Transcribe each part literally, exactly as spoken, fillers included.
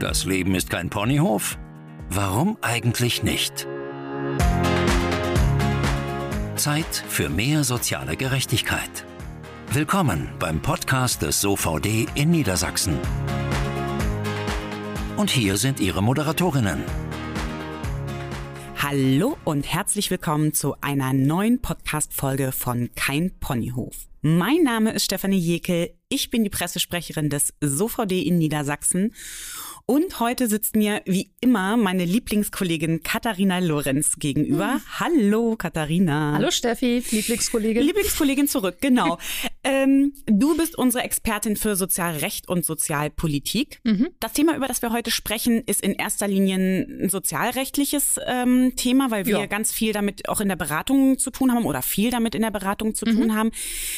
Das Leben ist kein Ponyhof? Warum eigentlich nicht? Zeit für mehr soziale Gerechtigkeit. Willkommen beim Podcast des SoVD in Niedersachsen. Und hier sind Ihre Moderatorinnen. Hallo und herzlich willkommen zu einer neuen Podcast-Folge von Kein Ponyhof. Mein Name ist Stefanie Jekel, ich bin die Pressesprecherin des SoVD in Niedersachsen und heute sitzt mir wie immer meine Lieblingskollegin Katharina Lorenz gegenüber. Mhm. Hallo Katharina. Hallo Steffi, Lieblingskollegin. Lieblingskollegin zurück, genau. ähm, du bist unsere Expertin für Sozialrecht und Sozialpolitik. Mhm. Das Thema, über das wir heute sprechen, ist in erster Linie ein sozialrechtliches ähm, Thema, weil wir ja. ganz viel damit auch in der Beratung zu tun haben oder viel damit in der Beratung zu mhm. tun haben.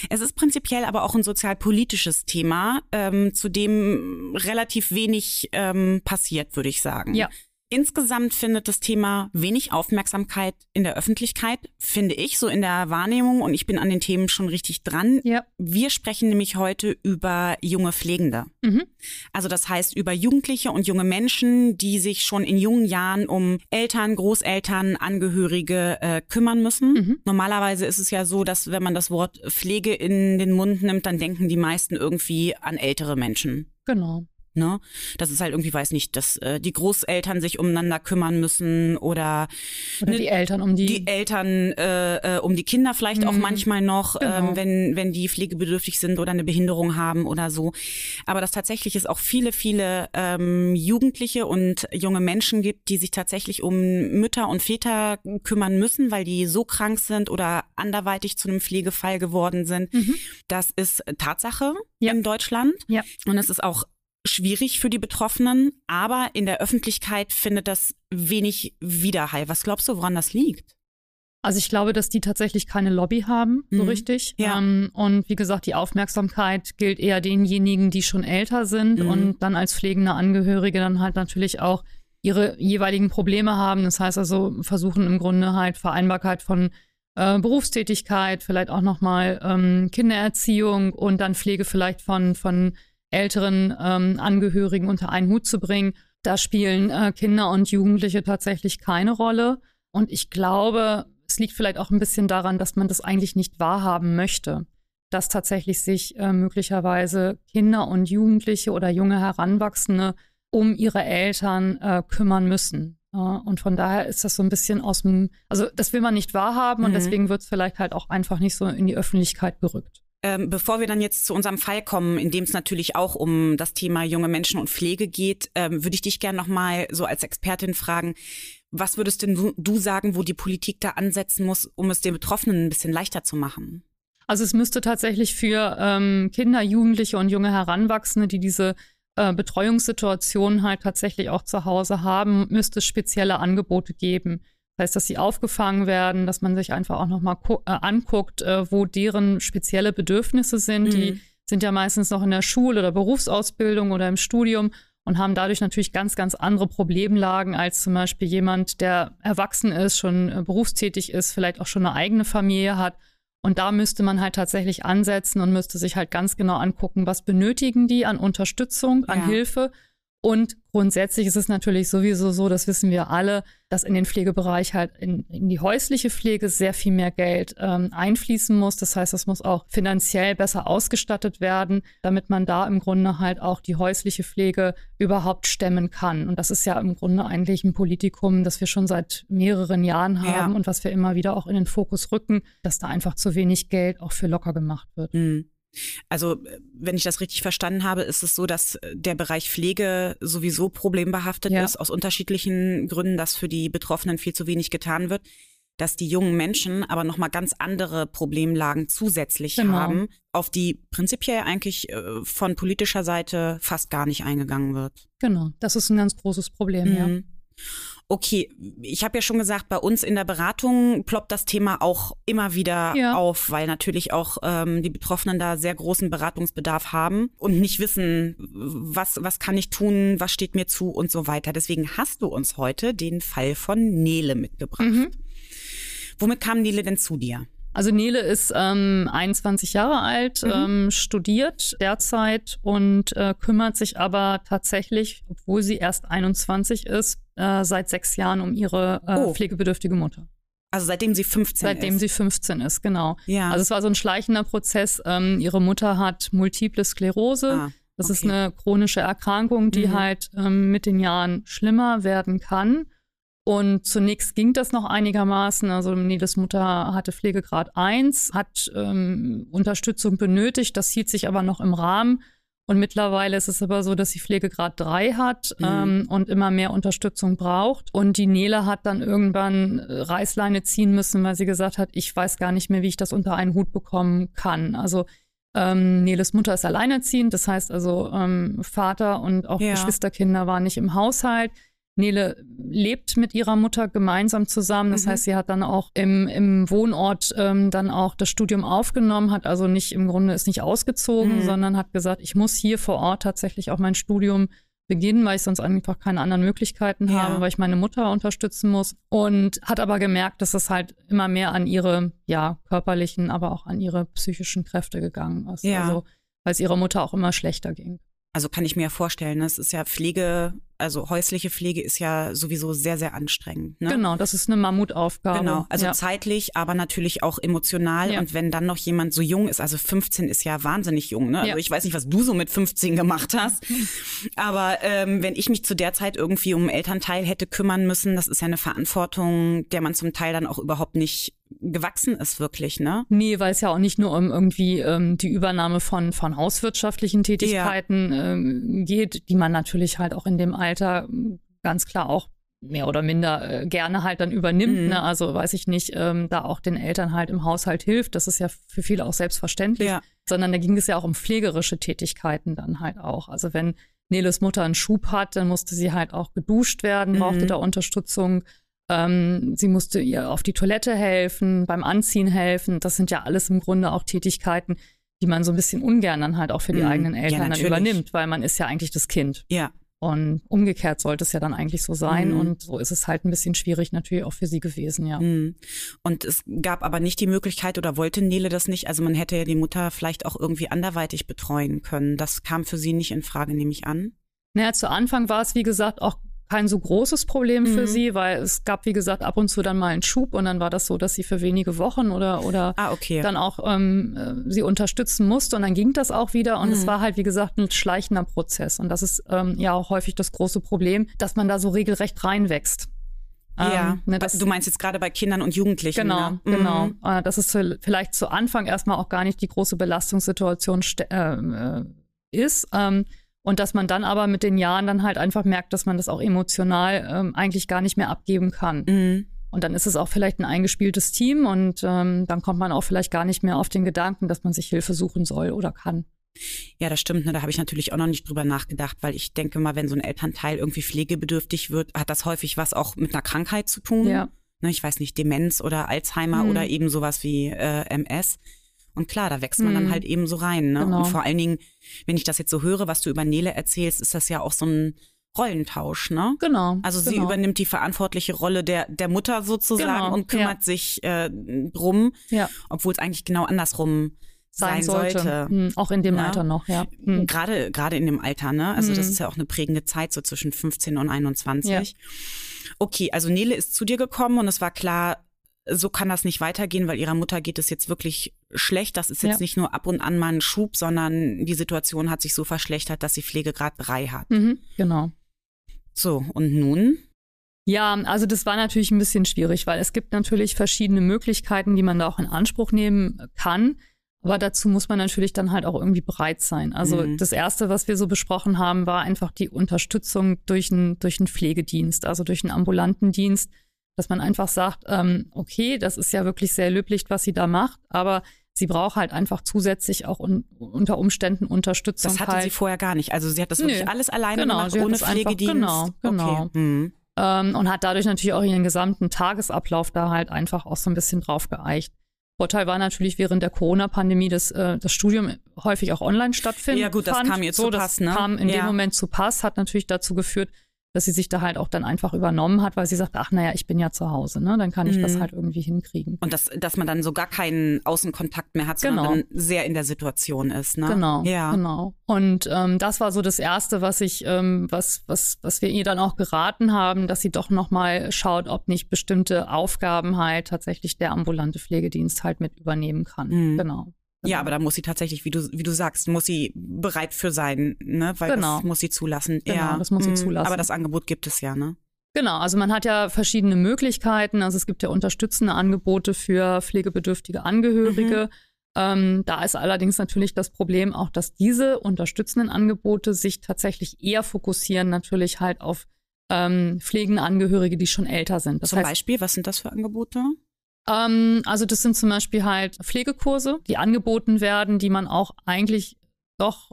Es ist prinzipiell aber auch ein sozialpolitisches Thema, ähm, zu dem relativ wenig ähm, passiert, würde ich sagen. Ja. Insgesamt findet das Thema wenig Aufmerksamkeit in der Öffentlichkeit, finde ich, so in der Wahrnehmung. Und ich bin an den Themen schon richtig dran. Ja. Wir sprechen nämlich heute über junge Pflegende. Mhm. Also das heißt über Jugendliche und junge Menschen, die sich schon in jungen Jahren um Eltern, Großeltern, Angehörige äh, kümmern müssen. Mhm. Normalerweise ist es ja so, dass wenn man das Wort Pflege in den Mund nimmt, dann denken die meisten irgendwie an ältere Menschen. Genau. Ne? Das ist halt irgendwie, weiß nicht, dass äh, die Großeltern sich umeinander kümmern müssen oder, oder ne, die Eltern um die, die Eltern äh, äh, um die Kinder vielleicht mhm. auch manchmal noch, genau. ähm, wenn wenn die pflegebedürftig sind oder eine Behinderung haben oder so. Aber dass tatsächlich es auch viele viele ähm, Jugendliche und junge Menschen gibt, die sich tatsächlich um Mütter und Väter kümmern müssen, weil die so krank sind oder anderweitig zu einem Pflegefall geworden sind. Mhm. Das ist Tatsache ja. in Deutschland ja. und es ist auch schwierig für die Betroffenen, aber in der Öffentlichkeit findet das wenig Widerhall. Was glaubst du, woran das liegt? Also ich glaube, dass die tatsächlich keine Lobby haben, so mhm. richtig. Ja. Ähm, und wie gesagt, die Aufmerksamkeit gilt eher denjenigen, die schon älter sind mhm. und dann als pflegende Angehörige dann halt natürlich auch ihre jeweiligen Probleme haben. Das heißt also, versuchen im Grunde halt Vereinbarkeit von äh, Berufstätigkeit, vielleicht auch nochmal ähm, Kindererziehung und dann Pflege vielleicht von von älteren ähm, Angehörigen unter einen Hut zu bringen. Da spielen äh, Kinder und Jugendliche tatsächlich keine Rolle. Und ich glaube, es liegt vielleicht auch ein bisschen daran, dass man das eigentlich nicht wahrhaben möchte, dass tatsächlich sich äh, möglicherweise Kinder und Jugendliche oder junge Heranwachsende um ihre Eltern äh, kümmern müssen. Äh, und von daher ist das so ein bisschen aus dem, also das will man nicht wahrhaben mhm. und deswegen wird es vielleicht halt auch einfach nicht so in die Öffentlichkeit gerückt. Ähm, bevor wir dann jetzt zu unserem Fall kommen, in dem es natürlich auch um das Thema junge Menschen und Pflege geht, ähm, würde ich dich gerne nochmal so als Expertin fragen, was würdest denn du sagen, wo die Politik da ansetzen muss, um es den Betroffenen ein bisschen leichter zu machen? Also es müsste tatsächlich für ähm, Kinder, Jugendliche und junge Heranwachsende, die diese äh, Betreuungssituation halt tatsächlich auch zu Hause haben, müsste es spezielle Angebote geben. Heißt, dass sie aufgefangen werden, dass man sich einfach auch nochmal gu- äh, anguckt, äh, wo deren spezielle Bedürfnisse sind. Mhm. Die sind ja meistens noch in der Schule oder Berufsausbildung oder im Studium und haben dadurch natürlich ganz, ganz andere Problemlagen als zum Beispiel jemand, der erwachsen ist, schon äh, berufstätig ist, vielleicht auch schon eine eigene Familie hat. Und da müsste man halt tatsächlich ansetzen und müsste sich halt ganz genau angucken, was benötigen die an Unterstützung, an ja. Hilfe. Und grundsätzlich ist es natürlich sowieso so, das wissen wir alle, dass in den Pflegebereich halt in, in die häusliche Pflege sehr viel mehr Geld ähm, einfließen muss. Das heißt, das muss auch finanziell besser ausgestattet werden, damit man da im Grunde halt auch die häusliche Pflege überhaupt stemmen kann. Und das ist ja im Grunde eigentlich ein Politikum, das wir schon seit mehreren Jahren haben ja. und was wir immer wieder auch in den Fokus rücken, dass da einfach zu wenig Geld auch für locker gemacht wird. Mhm. Also wenn ich das richtig verstanden habe, ist es so, dass der Bereich Pflege sowieso problembehaftet ja. ist, aus unterschiedlichen Gründen, dass für die Betroffenen viel zu wenig getan wird, dass die jungen Menschen aber nochmal ganz andere Problemlagen zusätzlich genau. haben, auf die prinzipiell eigentlich von politischer Seite fast gar nicht eingegangen wird. Genau, das ist ein ganz großes Problem, mhm. ja. Okay, ich habe ja schon gesagt, bei uns in der Beratung ploppt das Thema auch immer wieder ja. auf, weil natürlich auch ähm, die Betroffenen da sehr großen Beratungsbedarf haben und nicht wissen, was, was kann ich tun, was steht mir zu und so weiter. Deswegen hast du uns heute den Fall von Nele mitgebracht. Mhm. Womit kam Nele denn zu dir? Also Nele ist ähm, einundzwanzig Jahre alt, mhm. ähm, studiert derzeit und äh, kümmert sich aber tatsächlich, obwohl sie erst einundzwanzig ist, äh, seit sechs Jahren um ihre äh, oh. pflegebedürftige Mutter. Also seitdem sie fünfzehn seitdem ist? Seitdem sie fünfzehn ist, genau. Ja. Also es war so ein schleichender Prozess. Ähm, ihre Mutter hat Multiple Sklerose. Ah, okay. Das ist eine chronische Erkrankung, die mhm. halt ähm, mit den Jahren schlimmer werden kann. Und zunächst ging das noch einigermaßen, also Neles Mutter hatte Pflegegrad eins, hat ähm, Unterstützung benötigt, das hielt sich aber noch im Rahmen. Und mittlerweile ist es aber so, dass sie Pflegegrad drei hat mhm. ähm, und immer mehr Unterstützung braucht. Und die Nele hat dann irgendwann Reißleine ziehen müssen, weil sie gesagt hat, ich weiß gar nicht mehr, wie ich das unter einen Hut bekommen kann. Also ähm, Neles Mutter ist alleinerziehend, das heißt also ähm, Vater und auch ja. Geschwisterkinder waren nicht im Haushalt. Nele lebt mit ihrer Mutter gemeinsam zusammen. Das mhm. heißt, sie hat dann auch im, im Wohnort ähm, dann auch das Studium aufgenommen, hat also nicht, im Grunde ist nicht ausgezogen, mhm. sondern hat gesagt, ich muss hier vor Ort tatsächlich auch mein Studium beginnen, weil ich sonst einfach keine anderen Möglichkeiten ja. habe, weil ich meine Mutter unterstützen muss. Und hat aber gemerkt, dass das halt immer mehr an ihre ja, körperlichen, aber auch an ihre psychischen Kräfte gegangen ist. Ja. Also, weil es ihrer Mutter auch immer schlechter ging. Also kann ich mir ja vorstellen, das ist ja Pflege, also häusliche Pflege ist ja sowieso sehr, sehr anstrengend. Ne? Genau, das ist eine Mammutaufgabe. Genau, also ja. zeitlich, aber natürlich auch emotional. Ja. Und wenn dann noch jemand so jung ist, also fünfzehn ist ja wahnsinnig jung. Ne? Also ja. ich weiß nicht, was du so mit fünfzehn gemacht hast. Aber ähm, wenn ich mich zu der Zeit irgendwie um einen Elternteil hätte kümmern müssen, das ist ja eine Verantwortung, der man zum Teil dann auch überhaupt nicht gewachsen ist wirklich, ne? Nee, weil es ja auch nicht nur um irgendwie ähm, die Übernahme von, von hauswirtschaftlichen Tätigkeiten ja. ähm, geht, die man natürlich halt auch in dem Alter ganz klar auch mehr oder minder äh, gerne halt dann übernimmt. Mhm. Ne? Also weiß ich nicht, ähm, da auch den Eltern halt im Haushalt hilft. Das ist ja für viele auch selbstverständlich. Ja. Sondern da ging es ja auch um pflegerische Tätigkeiten dann halt auch. Also wenn Neles Mutter einen Schub hat, dann musste sie halt auch geduscht werden, brauchte mhm. da Unterstützung. Ähm, sie musste ihr auf die Toilette helfen, beim Anziehen helfen. Das sind ja alles im Grunde auch Tätigkeiten, die man so ein bisschen ungern dann halt auch für die mhm. eigenen Eltern ja, dann übernimmt, weil man ist ja eigentlich das Kind. Ja. Und umgekehrt sollte es ja dann eigentlich so sein. Mhm. Und so ist es halt ein bisschen schwierig natürlich auch für sie gewesen, ja. Mhm. Und es gab aber nicht die Möglichkeit oder wollte Nele das nicht. Also man hätte ja die Mutter vielleicht auch irgendwie anderweitig betreuen können. Das kam für sie nicht in Frage, nehme ich an. Naja, zu Anfang war es, wie gesagt, auch kein so großes Problem für mhm. sie, weil es gab, wie gesagt, ab und zu dann mal einen Schub und dann war das so, dass sie für wenige Wochen oder, oder ah, okay. dann auch ähm, sie unterstützen musste und dann ging das auch wieder und mhm. es war halt, wie gesagt, ein schleichender Prozess und das ist ähm, ja auch häufig das große Problem, dass man da so regelrecht reinwächst. Ja, ähm, ne, das, du meinst jetzt gerade bei Kindern und Jugendlichen. Genau, ne? genau. Mhm. Äh, dass es vielleicht zu Anfang erstmal auch gar nicht die große Belastungssituation äh, ist, ähm, und dass man dann aber mit den Jahren dann halt einfach merkt, dass man das auch emotional ähm, eigentlich gar nicht mehr abgeben kann. Mhm. Und dann ist es auch vielleicht ein eingespieltes Team und ähm, dann kommt man auch vielleicht gar nicht mehr auf den Gedanken, dass man sich Hilfe suchen soll oder kann. Ja, das stimmt. Ne? Da habe ich natürlich auch noch nicht drüber nachgedacht, weil ich denke mal, wenn so ein Elternteil irgendwie pflegebedürftig wird, hat das häufig was auch mit einer Krankheit zu tun. Ja. Ne, ich weiß nicht, Demenz oder Alzheimer mhm. oder eben sowas wie äh, M S. Und klar, da wächst man dann halt eben so rein. Ne? Genau. Und vor allen Dingen, wenn ich das jetzt so höre, was du über Nele erzählst, ist das ja auch so ein Rollentausch, ne? Genau. Also sie genau. übernimmt die verantwortliche Rolle der, der Mutter sozusagen genau. und kümmert ja. sich äh, drum, ja. obwohl es eigentlich genau andersrum sein, sein sollte. sollte. Mhm. Auch in dem ja? Alter noch, ja. Mhm. Gerade, gerade in dem Alter, ne? Also mhm. das ist ja auch eine prägende Zeit, so zwischen fünfzehn und einundzwanzig. Ja. Okay, also Nele ist zu dir gekommen und es war klar, so kann das nicht weitergehen, weil ihrer Mutter geht es jetzt wirklich schlecht. Das ist jetzt ja. nicht nur ab und an mal ein Schub, sondern die Situation hat sich so verschlechtert, dass sie Pflegegrad drei hat. Mhm, genau. So, und nun? Ja, also das war natürlich ein bisschen schwierig, weil es gibt natürlich verschiedene Möglichkeiten, die man da auch in Anspruch nehmen kann. Aber dazu muss man natürlich dann halt auch irgendwie bereit sein. Also mhm. das Erste, was wir so besprochen haben, war einfach die Unterstützung durch einen durch einen Pflegedienst, also durch einen ambulanten Dienst. Dass man einfach sagt, ähm, okay, das ist ja wirklich sehr löblich, was sie da macht, aber sie braucht halt einfach zusätzlich auch un unter Umständen Unterstützung. Das hatte halt. Sie vorher gar nicht. Also sie hat das Nö. wirklich alles alleine genau, gemacht, ohne Pflegedienst. Einfach, genau, genau. Okay. Mhm. Ähm, und hat dadurch natürlich auch ihren gesamten Tagesablauf da halt einfach auch so ein bisschen drauf geeicht. Vorteil war natürlich während der Corona-Pandemie, dass äh, das Studium häufig auch online stattfindet. Ja gut, das fand. kam ihr so, zu Pass. Ne? Das kam in ja. dem Moment zu Pass, hat natürlich dazu geführt, dass sie sich da halt auch dann einfach übernommen hat, weil sie sagt, ach naja, ich bin ja zu Hause, ne? Dann kann ich mhm. das halt irgendwie hinkriegen. Und das, dass man dann so gar keinen Außenkontakt mehr hat, sondern genau. dann sehr in der Situation ist, ne? Genau, ja. genau. Und ähm, das war so das Erste, was ich, ähm, was, was, was wir ihr dann auch geraten haben, dass sie doch nochmal schaut, ob nicht bestimmte Aufgaben halt tatsächlich der ambulante Pflegedienst halt mit übernehmen kann. Mhm. Genau. Genau. Ja, aber da muss sie tatsächlich, wie du wie du sagst, muss sie bereit für sein, ne? Weil genau. das muss sie zulassen. Genau, ja. das muss sie zulassen. Aber das Angebot gibt es ja, ne? Genau, also man hat ja verschiedene Möglichkeiten. Also es gibt ja unterstützende Angebote für pflegebedürftige Angehörige. Mhm. Ähm, da ist allerdings natürlich das Problem auch, dass diese unterstützenden Angebote sich tatsächlich eher fokussieren, natürlich halt auf ähm, pflegende Angehörige, die schon älter sind. Das Zum heißt, Beispiel, was sind das für Angebote? Also das sind zum Beispiel halt Pflegekurse, die angeboten werden, die man auch eigentlich doch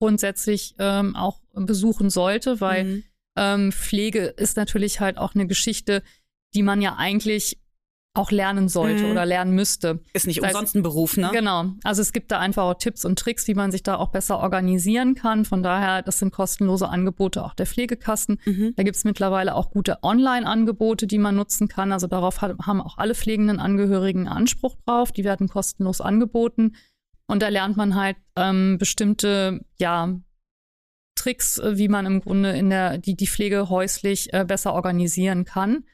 grundsätzlich ähm, auch besuchen sollte, weil mhm. ähm, Pflege ist natürlich halt auch eine Geschichte, die man ja eigentlich auch lernen sollte mhm. oder lernen müsste. Ist nicht das umsonst heißt, ein Beruf, ne? Genau. Also es gibt da einfach auch Tipps und Tricks, wie man sich da auch besser organisieren kann. Von daher, das sind kostenlose Angebote auch der Pflegekassen. Mhm. Da gibt es mittlerweile auch gute Online-Angebote, die man nutzen kann. Also darauf hat, haben auch alle pflegenden Angehörigen Anspruch drauf. Die werden kostenlos angeboten. Und da lernt man halt ähm, bestimmte, ja, Tricks, wie man im Grunde in der, die, die Pflege häuslich äh, besser organisieren kann.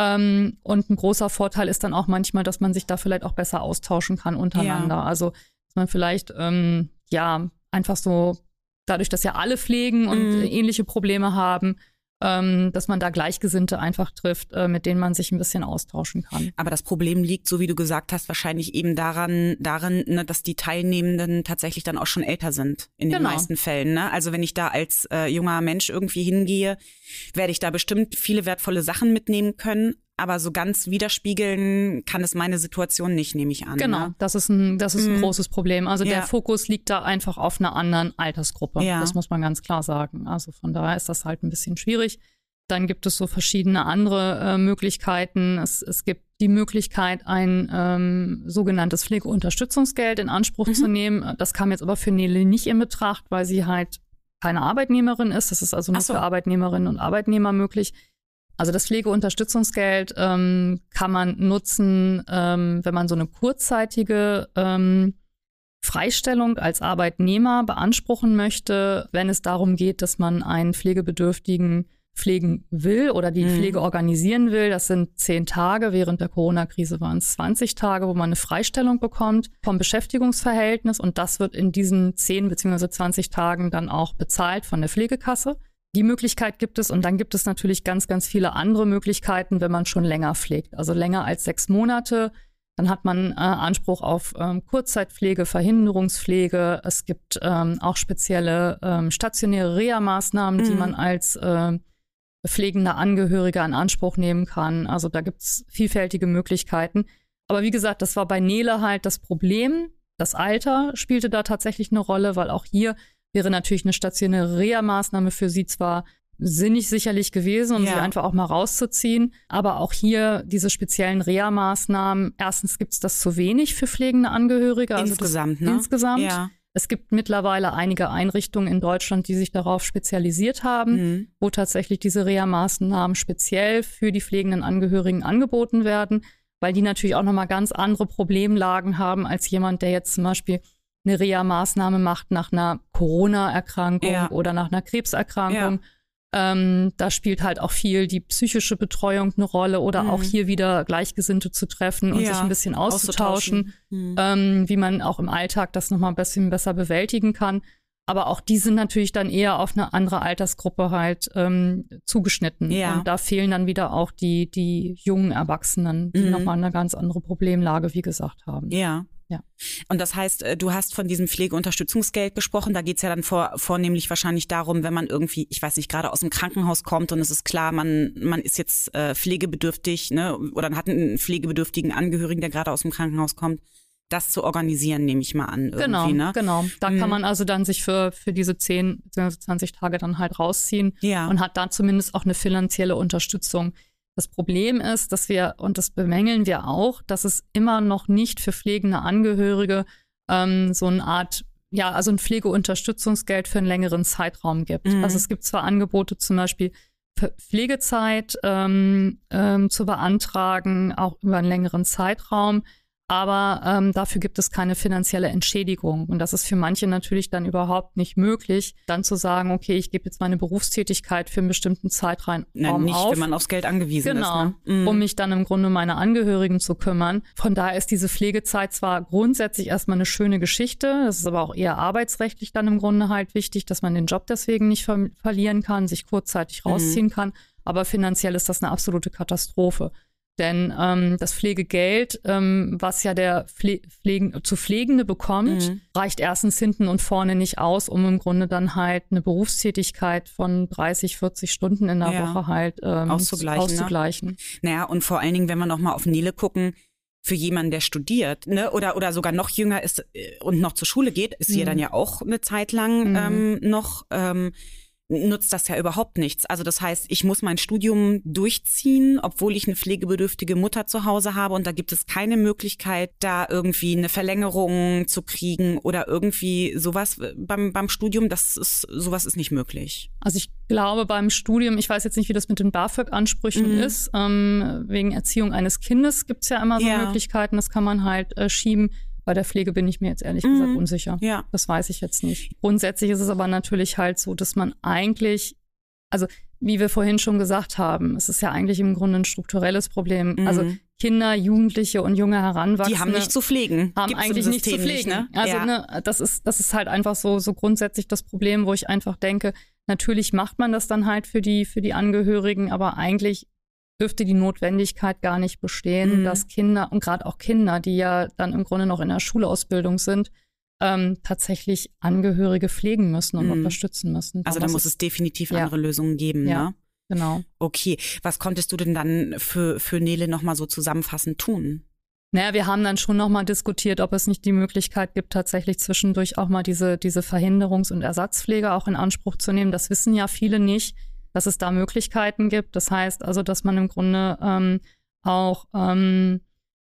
Und ein großer Vorteil ist dann auch manchmal, dass man sich da vielleicht auch besser austauschen kann untereinander. Ja. Also, dass man vielleicht, ähm, ja, einfach so, dadurch, dass ja alle pflegen und mhm. ähnliche Probleme haben, ähm, dass man da Gleichgesinnte einfach trifft, äh, mit denen man sich ein bisschen austauschen kann. Aber das Problem liegt, so wie du gesagt hast, wahrscheinlich eben daran, darin, ne, dass die Teilnehmenden tatsächlich dann auch schon älter sind in den genau. meisten Fällen. Ne? Also wenn ich da als äh, junger Mensch irgendwie hingehe, werde ich da bestimmt viele wertvolle Sachen mitnehmen können. Aber so ganz widerspiegeln kann es meine Situation nicht, nehme ich an. Genau, ne? das ist ein, das ist ein mhm. großes Problem. Also ja. der Fokus liegt da einfach auf einer anderen Altersgruppe. Ja. Das muss man ganz klar sagen. Also von daher ist das halt ein bisschen schwierig. Dann gibt es so verschiedene andere äh, Möglichkeiten. Es, es gibt die Möglichkeit, ein ähm, sogenanntes Pflegeunterstützungsgeld in Anspruch mhm. zu nehmen. Das kam jetzt aber für Nele nicht in Betracht, weil sie halt keine Arbeitnehmerin ist. Das ist also nur Ach so. für Arbeitnehmerinnen und Arbeitnehmer möglich. Also das Pflegeunterstützungsgeld ähm, kann man nutzen, ähm, wenn man so eine kurzzeitige ähm, Freistellung als Arbeitnehmer beanspruchen möchte, wenn es darum geht, dass man einen Pflegebedürftigen pflegen will oder die mhm. Pflege organisieren will. Das sind zehn Tage. Während der Corona-Krise waren es zwanzig Tage, wo man eine Freistellung bekommt vom Beschäftigungsverhältnis. Und das wird in diesen zehn beziehungsweise zwanzig Tagen dann auch bezahlt von der Pflegekasse. Die Möglichkeit gibt es und dann gibt es natürlich ganz, ganz viele andere Möglichkeiten, wenn man schon länger pflegt. Also länger als sechs Monate, dann hat man äh, Anspruch auf ähm, Kurzzeitpflege, Verhinderungspflege. Es gibt ähm, auch spezielle ähm, stationäre Reha-Maßnahmen, mhm. die man als äh, pflegender Angehöriger in Anspruch nehmen kann. Also da gibt es vielfältige Möglichkeiten. Aber wie gesagt, das war bei Nele halt das Problem. Das Alter spielte da tatsächlich eine Rolle, weil auch hier wäre natürlich eine stationäre Reha-Maßnahme für sie zwar sinnig sicherlich gewesen, um ja. sie einfach auch mal rauszuziehen. Aber auch hier diese speziellen Reha-Maßnahmen, erstens gibt es das zu wenig für pflegende Angehörige. Also insgesamt, das, ne? Insgesamt. Ja. Es gibt mittlerweile einige Einrichtungen in Deutschland, die sich darauf spezialisiert haben, mhm. wo tatsächlich diese Reha-Maßnahmen speziell für die pflegenden Angehörigen angeboten werden, weil die natürlich auch nochmal ganz andere Problemlagen haben als jemand, der jetzt zum Beispiel eine Reha-Maßnahme macht nach einer Corona-Erkrankung ja. oder nach einer Krebserkrankung. Ja. Ähm, da spielt halt auch viel die psychische Betreuung eine Rolle oder mhm. auch hier wieder Gleichgesinnte zu treffen und ja. sich ein bisschen auszutauschen, auszutauschen. Mhm. Ähm, wie man auch im Alltag das nochmal ein bisschen besser bewältigen kann. Aber auch die sind natürlich dann eher auf eine andere Altersgruppe halt ähm, zugeschnitten. Ja. Und da fehlen dann wieder auch die, die jungen Erwachsenen, die mhm. nochmal eine ganz andere Problemlage, wie gesagt, haben. Ja. Ja. Und das heißt, du hast von diesem Pflegeunterstützungsgeld gesprochen. Da geht's ja dann vor, vornehmlich wahrscheinlich darum, wenn man irgendwie, ich weiß nicht, gerade aus dem Krankenhaus kommt und es ist klar, man man ist jetzt äh, pflegebedürftig, ne, oder hat einen pflegebedürftigen Angehörigen, der gerade aus dem Krankenhaus kommt, das zu organisieren, nehme ich mal an. Irgendwie, genau, ne? Genau. Da mhm. kann man also dann sich für für diese zehn bzw. zwanzig Tage dann halt rausziehen ja. und hat da zumindest auch eine finanzielle Unterstützung. Das Problem ist, dass wir, und das bemängeln wir auch, dass es immer noch nicht für pflegende Angehörige ähm, so eine Art, ja, also ein Pflegeunterstützungsgeld für einen längeren Zeitraum gibt. Mhm. Also es gibt zwar Angebote zum Beispiel Pflegezeit ähm, ähm, zu beantragen, auch über einen längeren Zeitraum. Aber ähm, dafür gibt es keine finanzielle Entschädigung. Und das ist für manche natürlich dann überhaupt nicht möglich, dann zu sagen, okay, ich gebe jetzt meine Berufstätigkeit für einen bestimmten Zeitraum auf. Nicht, wenn man aufs Geld angewiesen ist. Genau, ne? Um mich dann im Grunde um meine Angehörigen zu kümmern. Von daher ist diese Pflegezeit zwar grundsätzlich erstmal eine schöne Geschichte, das ist aber auch eher arbeitsrechtlich dann im Grunde halt wichtig, dass man den Job deswegen nicht ver- verlieren kann, sich kurzzeitig rausziehen mhm. kann. Aber finanziell ist das eine absolute Katastrophe. Denn ähm, das Pflegegeld, ähm, was ja der Pfle- Pflegen- zu Pflegende bekommt, mhm. reicht erstens hinten und vorne nicht aus, um im Grunde dann halt eine Berufstätigkeit von dreißig, vierzig Stunden in der ja. Woche halt ähm, auszugleichen. auszugleichen. Ne? Naja, und vor allen Dingen, wenn wir nochmal auf Nele gucken, für jemanden, der studiert, ne, oder oder sogar noch jünger ist und noch zur Schule geht, ist mhm. hier dann ja auch eine Zeit lang mhm. ähm, noch ähm, nutzt das ja überhaupt nichts. Also das heißt, ich muss mein Studium durchziehen, obwohl ich eine pflegebedürftige Mutter zu Hause habe und da gibt es keine Möglichkeit, da irgendwie eine Verlängerung zu kriegen oder irgendwie sowas beim, beim Studium. Das ist, sowas ist nicht möglich. Also ich glaube beim Studium, ich weiß jetzt nicht, wie das mit den BAföG-Ansprüchen mhm. ist, ähm, wegen Erziehung eines Kindes gibt es ja immer so ja. Möglichkeiten, das kann man halt äh, schieben. Bei der Pflege bin ich mir jetzt ehrlich gesagt mhm. unsicher. Ja. Das weiß ich jetzt nicht. Grundsätzlich ist es aber natürlich halt so, dass man eigentlich, also wie wir vorhin schon gesagt haben, es ist ja eigentlich im Grunde ein strukturelles Problem. Mhm. Also Kinder, Jugendliche und junge Heranwachsende. Die haben nicht zu pflegen. Haben Gibt's eigentlich nicht zu pflegen. Nicht, ne? Also ja. ne, das ist, das ist halt einfach so, so grundsätzlich das Problem, wo ich einfach denke, natürlich macht man das dann halt für die, für die Angehörigen, aber eigentlich dürfte die Notwendigkeit gar nicht bestehen, mhm. dass Kinder und gerade auch Kinder, die ja dann im Grunde noch in der Schulausbildung sind, ähm, tatsächlich Angehörige pflegen müssen und mhm. unterstützen müssen. Also da muss es definitiv ja. andere Lösungen geben, ja. ne? Genau. Okay, was konntest du denn dann für, für Nele nochmal so zusammenfassend tun? Naja, wir haben dann schon nochmal diskutiert, ob es nicht die Möglichkeit gibt, tatsächlich zwischendurch auch mal diese, diese Verhinderungs- und Ersatzpflege auch in Anspruch zu nehmen. Das wissen ja viele nicht, dass es da Möglichkeiten gibt. Das heißt also, dass man im Grunde ähm, auch ähm,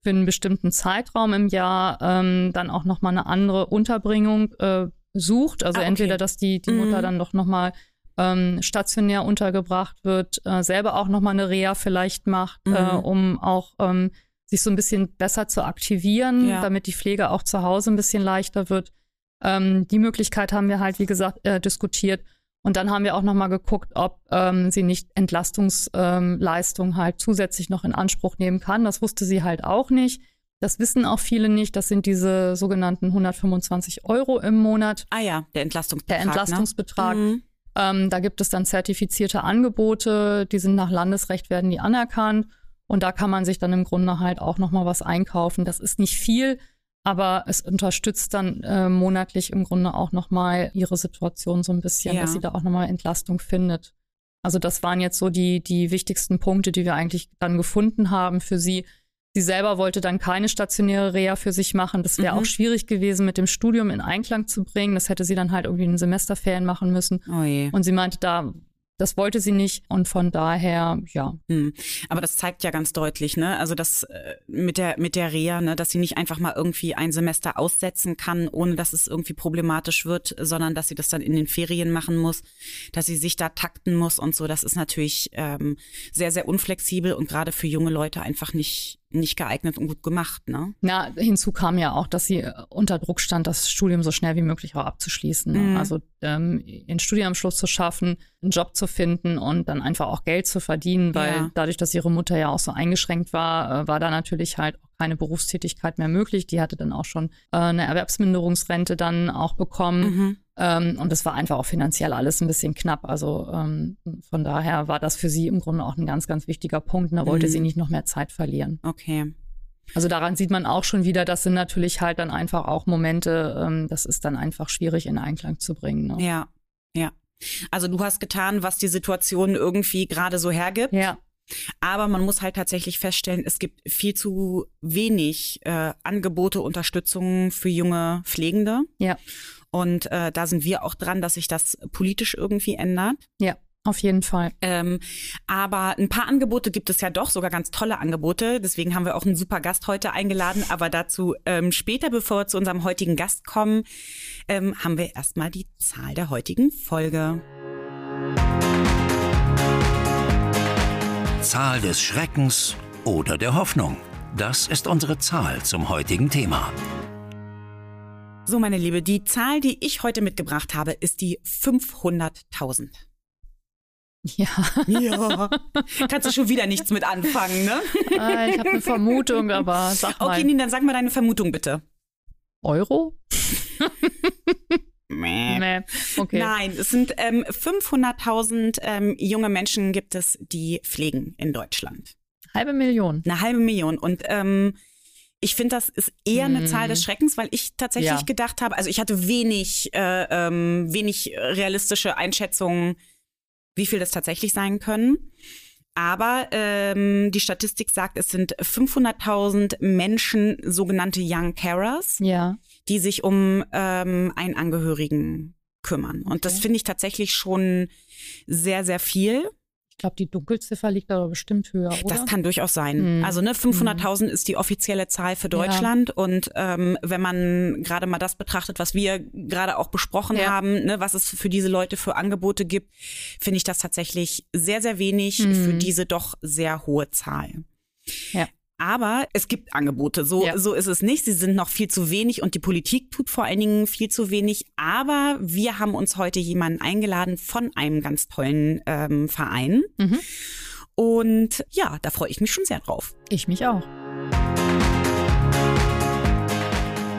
für einen bestimmten Zeitraum im Jahr ähm, dann auch nochmal eine andere Unterbringung äh, sucht. Also ah, okay. entweder, dass die, die Mutter mhm. dann doch nochmal ähm, stationär untergebracht wird, äh, selber auch nochmal eine Reha vielleicht macht, mhm. äh, um auch ähm, sich so ein bisschen besser zu aktivieren, ja. damit die Pflege auch zu Hause ein bisschen leichter wird. Ähm, die Möglichkeit haben wir halt, wie gesagt, äh, diskutiert. Und dann haben wir auch nochmal geguckt, ob ähm, sie nicht Entlastungsleistung ähm, halt zusätzlich noch in Anspruch nehmen kann. Das wusste sie halt auch nicht. Das wissen auch viele nicht. Das sind diese sogenannten hundertfünfundzwanzig Euro im Monat. Ah ja, der Entlastungsbetrag. Der Entlastungsbetrag. Ne? Mhm. Ähm, da gibt es dann zertifizierte Angebote. Die sind nach Landesrecht, werden die anerkannt. Und da kann man sich dann im Grunde halt auch nochmal was einkaufen. Das ist nicht viel. Aber es unterstützt dann äh, monatlich im Grunde auch nochmal ihre Situation so ein bisschen, ja. dass sie da auch nochmal Entlastung findet. Also das waren jetzt so die, die wichtigsten Punkte, die wir eigentlich dann gefunden haben für sie. Sie selber wollte dann keine stationäre Reha für sich machen. Das wäre mhm. auch schwierig gewesen, mit dem Studium in Einklang zu bringen. Das hätte sie dann halt irgendwie in Semesterferien machen müssen. Oh je. Und sie meinte da, das wollte sie nicht und von daher, ja. Aber das zeigt ja ganz deutlich, ne? Also das mit der mit der Reha, ne? Dass sie nicht einfach mal irgendwie ein Semester aussetzen kann, ohne dass es irgendwie problematisch wird, sondern dass sie das dann in den Ferien machen muss, dass sie sich da takten muss und so. Das ist natürlich ähm, sehr, sehr unflexibel und gerade für junge Leute einfach nicht nicht geeignet und gut gemacht, ne? Na, hinzu kam ja auch, dass sie unter Druck stand, das Studium so schnell wie möglich auch abzuschließen. Ne? Mhm. Also ähm, ihren Studienabschluss zu schaffen, einen Job zu finden und dann einfach auch Geld zu verdienen, weil ja. dadurch, dass ihre Mutter ja auch so eingeschränkt war, äh, war da natürlich halt auch keine Berufstätigkeit mehr möglich. Die hatte dann auch schon äh, eine Erwerbsminderungsrente dann auch bekommen. Mhm. Ähm, und das war einfach auch finanziell alles ein bisschen knapp. Also ähm, von daher war das für sie im Grunde auch ein ganz, ganz wichtiger Punkt. Und da wollte mhm. sie nicht noch mehr Zeit verlieren. Okay. Also daran sieht man auch schon wieder, das sind natürlich halt dann einfach auch Momente, ähm, das ist dann einfach schwierig in Einklang zu bringen. Ne? Ja, ja. Also du hast getan, was die Situation irgendwie gerade so hergibt. Ja. Aber man muss halt tatsächlich feststellen, es gibt viel zu wenig äh, Angebote, Unterstützung für junge Pflegende. Ja. Und äh, da sind wir auch dran, dass sich das politisch irgendwie ändert. Ja, auf jeden Fall. Ähm, aber ein paar Angebote gibt es ja doch, sogar ganz tolle Angebote. Deswegen haben wir auch einen super Gast heute eingeladen. Aber dazu ähm, später, bevor wir zu unserem heutigen Gast kommen, ähm, haben wir erstmal die Zahl der heutigen Folge. Zahl des Schreckens oder der Hoffnung? Das ist unsere Zahl zum heutigen Thema. So, meine Liebe, die Zahl, die ich heute mitgebracht habe, ist die fünfhunderttausend. Ja. Ja. Kannst du schon wieder nichts mit anfangen, ne? Ah, ich habe eine Vermutung, aber sag mal. Okay, Nina, dann sag mal deine Vermutung bitte. Euro? Nee. Okay. Nein, es sind ähm, fünfhunderttausend ähm, junge Menschen gibt es, die pflegen in Deutschland. Halbe Million. Eine halbe Million. Und ähm, ich finde, das ist eher eine Zahl des Schreckens, weil ich tatsächlich ja. gedacht habe, also ich hatte wenig, äh, ähm, wenig realistische Einschätzungen, wie viel das tatsächlich sein können. Aber ähm, die Statistik sagt, es sind fünfhunderttausend Menschen, sogenannte Young Carers, ja. die sich um ähm, einen Angehörigen kümmern. Und okay. das finde ich tatsächlich schon sehr, sehr viel. Ich glaube, die Dunkelziffer liegt aber bestimmt höher, oder? Das kann durchaus sein. Mhm. Also ne, fünfhunderttausend mhm. ist die offizielle Zahl für Deutschland. Ja. Und ähm, wenn man gerade mal das betrachtet, was wir gerade auch besprochen ja. haben, ne, was es für diese Leute für Angebote gibt, finde ich das tatsächlich sehr, sehr wenig mhm. für diese doch sehr hohe Zahl. Ja. Aber es gibt Angebote, so, ja. so ist es nicht. Sie sind noch viel zu wenig und die Politik tut vor allen Dingen viel zu wenig. Aber wir haben uns heute jemanden eingeladen von einem ganz tollen ähm, Verein. Mhm. Und ja, da freue ich mich schon sehr drauf. Ich mich auch.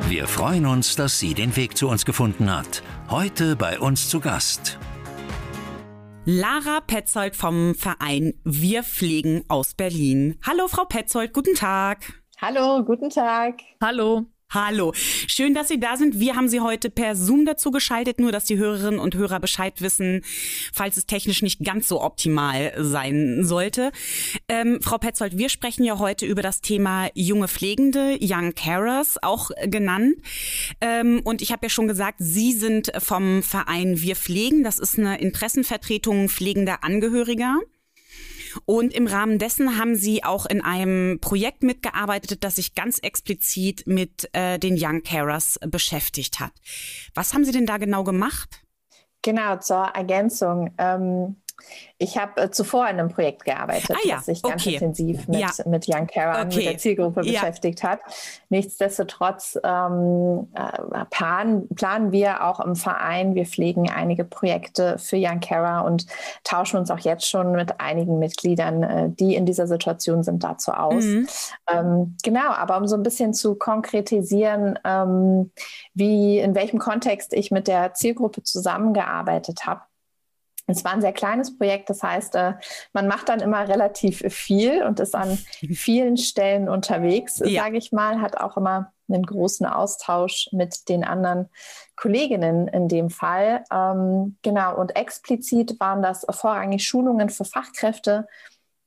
Wir freuen uns, dass sie den Weg zu uns gefunden hat. Heute bei uns zu Gast. Lara Petzold vom Verein Wir pflegen aus Berlin. Hallo Frau Petzold, guten Tag. Hallo, guten Tag. Hallo. Hallo, schön, dass Sie da sind. Wir haben Sie heute per Zoom dazu geschaltet, nur dass die Hörerinnen und Hörer Bescheid wissen, falls es technisch nicht ganz so optimal sein sollte. Ähm, Frau Petzold, wir sprechen ja heute über das Thema junge Pflegende, Young Carers auch genannt. Ähm, und ich habe ja schon gesagt, Sie sind vom Verein Wir pflegen!. Das ist eine Interessenvertretung pflegender Angehöriger. Und im Rahmen dessen haben Sie auch in einem Projekt mitgearbeitet, das sich ganz explizit mit äh, den Young Carers beschäftigt hat. Was haben Sie denn da genau gemacht? Genau, zur Ergänzung. Ähm, ich habe äh, zuvor in einem Projekt gearbeitet, ah, ja. das sich ganz okay. intensiv mit, ja. mit Young Carers, okay. mit der Zielgruppe ja. beschäftigt hat. Nichtsdestotrotz ähm, äh, planen, planen wir auch im Verein. Wir pflegen einige Projekte für Young Carer und tauschen uns auch jetzt schon mit einigen Mitgliedern, äh, die in dieser Situation sind, dazu aus. Mhm. Ähm, genau, aber um so ein bisschen zu konkretisieren, ähm, wie in welchem Kontext ich mit der Zielgruppe zusammengearbeitet habe. Es war ein sehr kleines Projekt, das heißt, man macht dann immer relativ viel und ist an vielen Stellen unterwegs, ja. sage ich mal, hat auch immer einen großen Austausch mit den anderen Kolleginnen in dem Fall. Ähm, genau, und explizit waren das vorrangig Schulungen für Fachkräfte,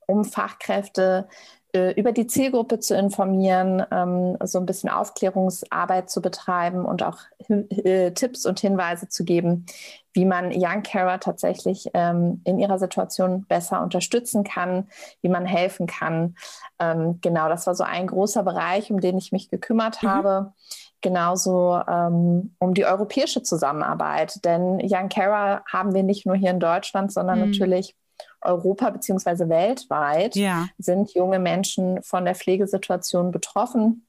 um Fachkräfte äh, über die Zielgruppe zu informieren, ähm, so ein bisschen Aufklärungsarbeit zu betreiben und auch äh, Tipps und Hinweise zu geben, wie man Young Carer tatsächlich ähm, in ihrer Situation besser unterstützen kann, wie man helfen kann. Ähm, genau, das war so ein großer Bereich, um den ich mich gekümmert mhm. habe. Genauso ähm, um die europäische Zusammenarbeit. Denn Young Carer haben wir nicht nur hier in Deutschland, sondern mhm. natürlich Europa bzw. weltweit ja. sind junge Menschen von der Pflegesituation betroffen.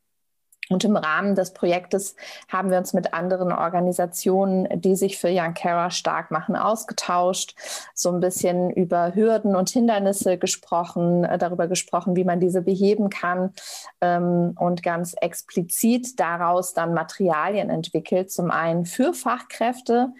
Und im Rahmen des Projektes haben wir uns mit anderen Organisationen, die sich für Young Carer stark machen, ausgetauscht, so ein bisschen über Hürden und Hindernisse gesprochen, darüber gesprochen, wie man diese beheben kann, ähm, und ganz explizit daraus dann Materialien entwickelt, zum einen für Fachkräfte,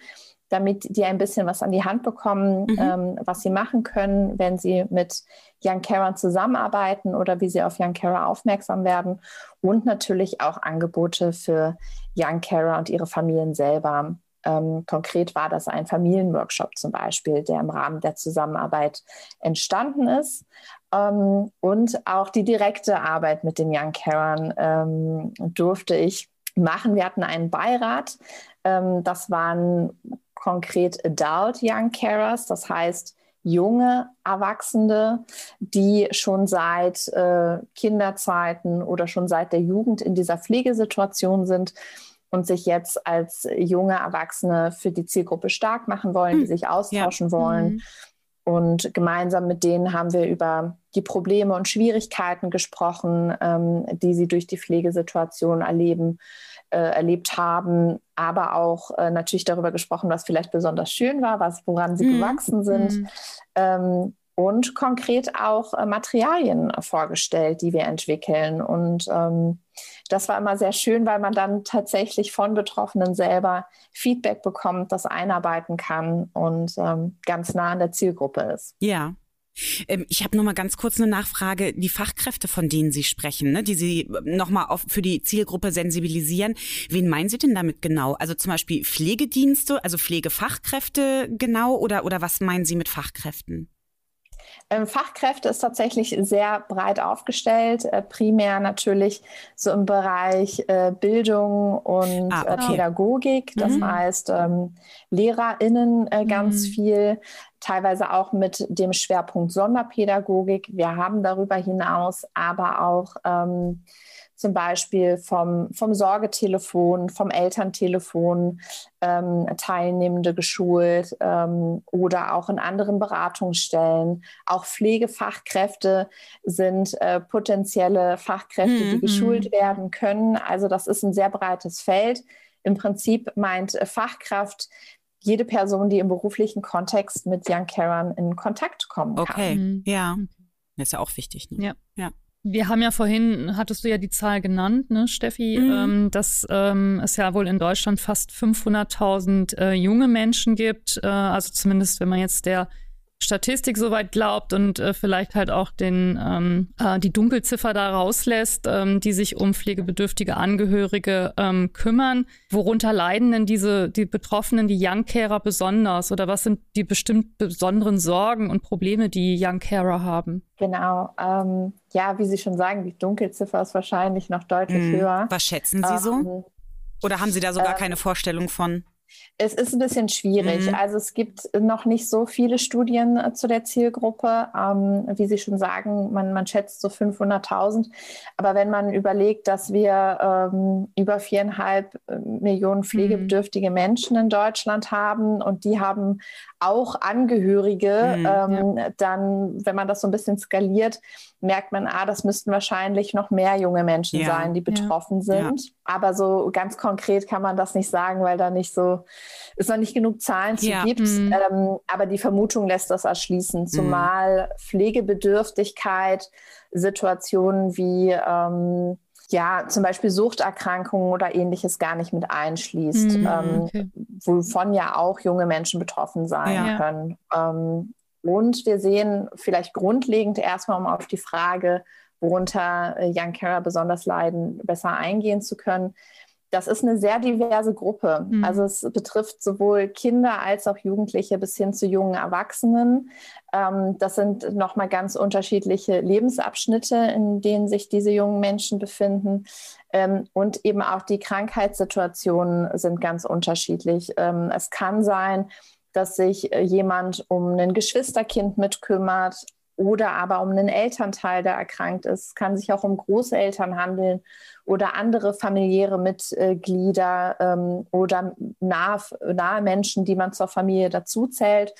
damit die ein bisschen was an die Hand bekommen, mhm. ähm, was sie machen können, wenn sie mit Young Carern zusammenarbeiten oder wie sie auf Young Carer aufmerksam werden, und natürlich auch Angebote für Young Carer und ihre Familien selber. Ähm, konkret war das ein Familienworkshop zum Beispiel, der im Rahmen der Zusammenarbeit entstanden ist. Ähm, und auch die direkte Arbeit mit den Young Carern ähm, durfte ich machen. Wir hatten einen Beirat. Ähm, das waren konkret Adult Young Carers, das heißt junge Erwachsene, die schon seit äh, Kinderzeiten oder schon seit der Jugend in dieser Pflegesituation sind und sich jetzt als junge Erwachsene für die Zielgruppe stark machen wollen, die sich austauschen ja. wollen. Mhm. Und gemeinsam mit denen haben wir über die Probleme und Schwierigkeiten gesprochen, ähm, die sie durch die Pflegesituation erleben, äh, erlebt haben, aber auch äh, natürlich darüber gesprochen, was vielleicht besonders schön war, was, woran sie mm. gewachsen sind mm. ähm, und konkret auch äh, Materialien vorgestellt, die wir entwickeln. Und ähm, das war immer sehr schön, weil man dann tatsächlich von Betroffenen selber Feedback bekommt, das einarbeiten kann und ähm, ganz nah an der Zielgruppe ist. Ja. Ich habe noch mal ganz kurz eine Nachfrage. Die Fachkräfte, von denen Sie sprechen, ne, die Sie noch mal auf, für die Zielgruppe sensibilisieren, wen meinen Sie denn damit genau? Also zum Beispiel Pflegedienste, also Pflegefachkräfte genau oder, oder was meinen Sie mit Fachkräften? Fachkräfte ist tatsächlich sehr breit aufgestellt, primär natürlich so im Bereich Bildung und ah, okay. Pädagogik, das mhm. heißt LehrerInnen ganz mhm. viel, teilweise auch mit dem Schwerpunkt Sonderpädagogik. Wir haben darüber hinaus aber auch ähm, zum Beispiel vom, vom Sorgetelefon, vom Elterntelefon ähm, Teilnehmende geschult ähm, oder auch in anderen Beratungsstellen. Auch Pflegefachkräfte sind äh, potenzielle Fachkräfte, mhm. die geschult werden können. Also das ist ein sehr breites Feld. Im Prinzip meint Fachkraft jede Person, die im beruflichen Kontext mit Young Carern in Kontakt kommen kann. Okay, mhm. ja. Das ist ja auch wichtig. Ne? Ja, ja. Wir haben ja vorhin, hattest du ja die Zahl genannt, ne, Steffi, mhm. ähm, dass ähm, es ja wohl in Deutschland fast fünfhunderttausend äh, junge Menschen gibt. Äh, also zumindest, wenn man jetzt der Statistik soweit glaubt und äh, vielleicht halt auch den ähm, äh, die Dunkelziffer da rauslässt, ähm, die sich um pflegebedürftige Angehörige ähm, kümmern. Worunter leiden denn diese die Betroffenen, die Young Carer besonders? Oder was sind die bestimmt besonderen Sorgen und Probleme, die Young Carer haben? Genau, ähm, ja, wie Sie schon sagen, die Dunkelziffer ist wahrscheinlich noch deutlich mhm. höher. Was schätzen Sie ähm, so? Oder haben Sie da sogar ähm, keine Vorstellung von? Es ist ein bisschen schwierig. Mhm. Also es gibt noch nicht so viele Studien äh, zu der Zielgruppe. Ähm, wie Sie schon sagen, man, man schätzt so fünfhunderttausend. Aber wenn man überlegt, dass wir ähm, über viereinhalb Millionen pflegebedürftige mhm. Menschen in Deutschland haben und die haben auch Angehörige, mhm, ähm, ja. dann, wenn man das so ein bisschen skaliert, merkt man, ah, das müssten wahrscheinlich noch mehr junge Menschen ja. sein, die betroffen ja. sind. Ja. Aber so ganz konkret kann man das nicht sagen, weil da nicht so es noch nicht genug Zahlen zu ja. gibt. Mhm. Ähm, aber die Vermutung lässt das erschließen, zumal mhm. Pflegebedürftigkeit, Situationen wie ähm, ja, zum Beispiel Suchterkrankungen oder Ähnliches gar nicht mit einschließt, mhm, ähm, okay. wovon ja auch junge Menschen betroffen sein ja. können. Ähm, und wir sehen vielleicht grundlegend erstmal, um auf die Frage, worunter Young Carer besonders leiden, besser eingehen zu können. Das ist eine sehr diverse Gruppe. Mhm. Also es betrifft sowohl Kinder als auch Jugendliche bis hin zu jungen Erwachsenen. Ähm, das sind nochmal ganz unterschiedliche Lebensabschnitte, in denen sich diese jungen Menschen befinden. Ähm, und eben auch die Krankheitssituationen sind ganz unterschiedlich. Ähm, es kann sein, dass sich jemand um ein Geschwisterkind mitkümmert oder aber um einen Elternteil, der erkrankt ist. Es kann sich auch um Großeltern handeln oder andere familiäre Mitglieder ähm, oder nahe, nahe Menschen, die man zur Familie dazuzählt,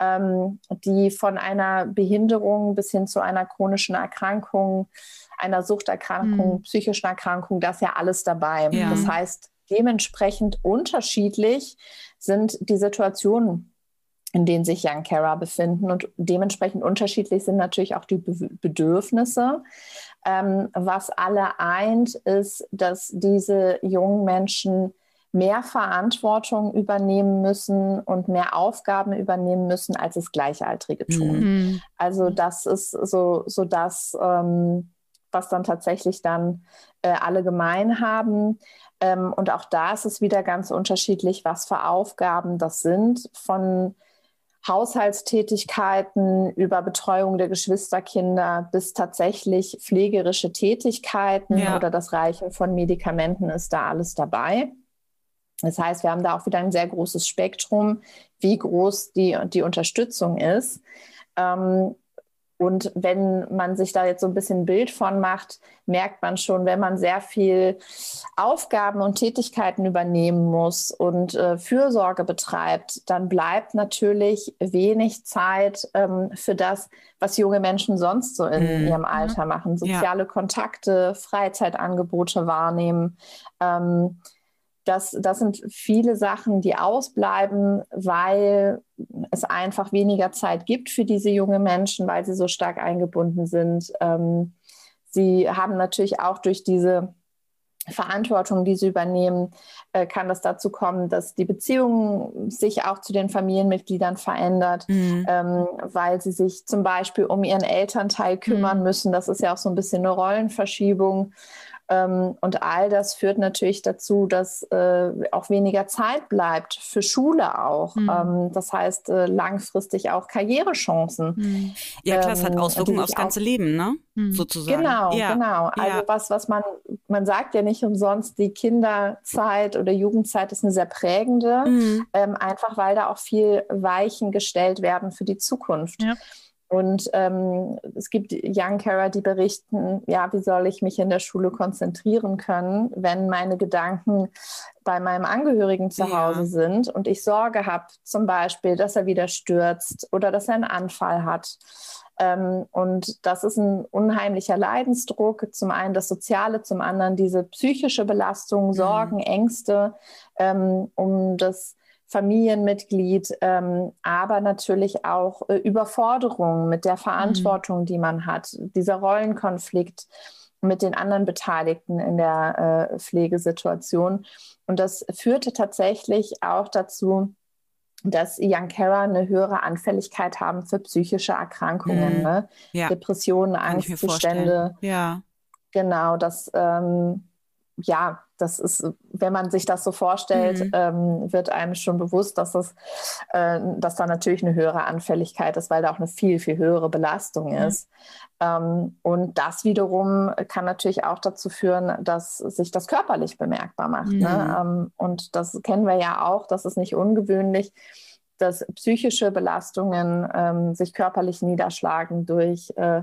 ähm, die von einer Behinderung bis hin zu einer chronischen Erkrankung, einer Suchterkrankung, mhm. psychischen Erkrankung, das ist ja alles dabei. Ja. Das heißt, dementsprechend unterschiedlich sind die Situationen, in denen sich Young Carer befinden, und dementsprechend unterschiedlich sind natürlich auch die Be- Bedürfnisse. Ähm, was alle eint, ist, dass diese jungen Menschen mehr Verantwortung übernehmen müssen und mehr Aufgaben übernehmen müssen, als es Gleichaltrige tun. Mhm. Also das ist so, so das, ähm, was dann tatsächlich dann äh, alle gemein haben. Ähm, und auch da ist es wieder ganz unterschiedlich, was für Aufgaben das sind, von Haushaltstätigkeiten über Betreuung der Geschwisterkinder bis tatsächlich pflegerische Tätigkeiten ja. oder das Reichen von Medikamenten ist da alles dabei. Das heißt, wir haben da auch wieder ein sehr großes Spektrum, wie groß die, die Unterstützung ist. Ähm, Und wenn man sich da jetzt so ein bisschen ein Bild von macht, merkt man schon, wenn man sehr viel Aufgaben und Tätigkeiten übernehmen muss und äh, Fürsorge betreibt, dann bleibt natürlich wenig Zeit ähm, für das, was junge Menschen sonst so in mhm. ihrem Alter machen. Soziale ja. Kontakte, Freizeitangebote wahrnehmen. Ähm, das, das sind viele Sachen, die ausbleiben, weil es einfach weniger Zeit gibt für diese jungen Menschen, weil sie so stark eingebunden sind. Ähm, sie haben natürlich auch durch diese Verantwortung, die sie übernehmen, äh, kann das dazu kommen, dass die Beziehung sich auch zu den Familienmitgliedern verändert, mhm. ähm, weil sie sich zum Beispiel um ihren Elternteil kümmern mhm. müssen. Das ist ja auch so ein bisschen eine Rollenverschiebung. Ähm, und all das führt natürlich dazu, dass äh, auch weniger Zeit bleibt für Schule auch. Mhm. Ähm, das heißt, äh, langfristig auch Karrierechancen. Mhm. Ja, klar, das hat Auswirkungen ähm, aufs ganze auch, Leben, ne? Mhm. Sozusagen. Genau, ja. genau. Also ja. was, was man, man sagt ja nicht umsonst, die Kinderzeit oder Jugendzeit ist eine sehr prägende, mhm. ähm, einfach weil da auch viel Weichen gestellt werden für die Zukunft. Ja. Und ähm, es gibt Young Carer, die berichten, ja, wie soll ich mich in der Schule konzentrieren können, wenn meine Gedanken bei meinem Angehörigen zu ja. Hause sind und ich Sorge habe, zum Beispiel, dass er wieder stürzt oder dass er einen Anfall hat. Ähm, und das ist ein unheimlicher Leidensdruck, zum einen das Soziale, zum anderen diese psychische Belastung, Sorgen, mhm. Ängste, ähm, um das Familienmitglied, ähm, aber natürlich auch äh, Überforderung mit der Verantwortung, mhm. die man hat, dieser Rollenkonflikt mit den anderen Beteiligten in der äh, Pflegesituation. Und das führte tatsächlich auch dazu, dass Young Carer eine höhere Anfälligkeit haben für psychische Erkrankungen, mhm. ne? ja. Depressionen, Angstzustände. Ja. Genau, das ähm, ja, das ist, wenn man sich das so vorstellt, mhm. ähm, wird einem schon bewusst, dass das, äh, dass da natürlich eine höhere Anfälligkeit ist, weil da auch eine viel, viel höhere Belastung mhm. ist. Ähm, und das wiederum kann natürlich auch dazu führen, dass sich das körperlich bemerkbar macht. Mhm. Ne? Ähm, und das kennen wir ja auch, das ist nicht ungewöhnlich, dass psychische Belastungen ähm, sich körperlich niederschlagen durch äh,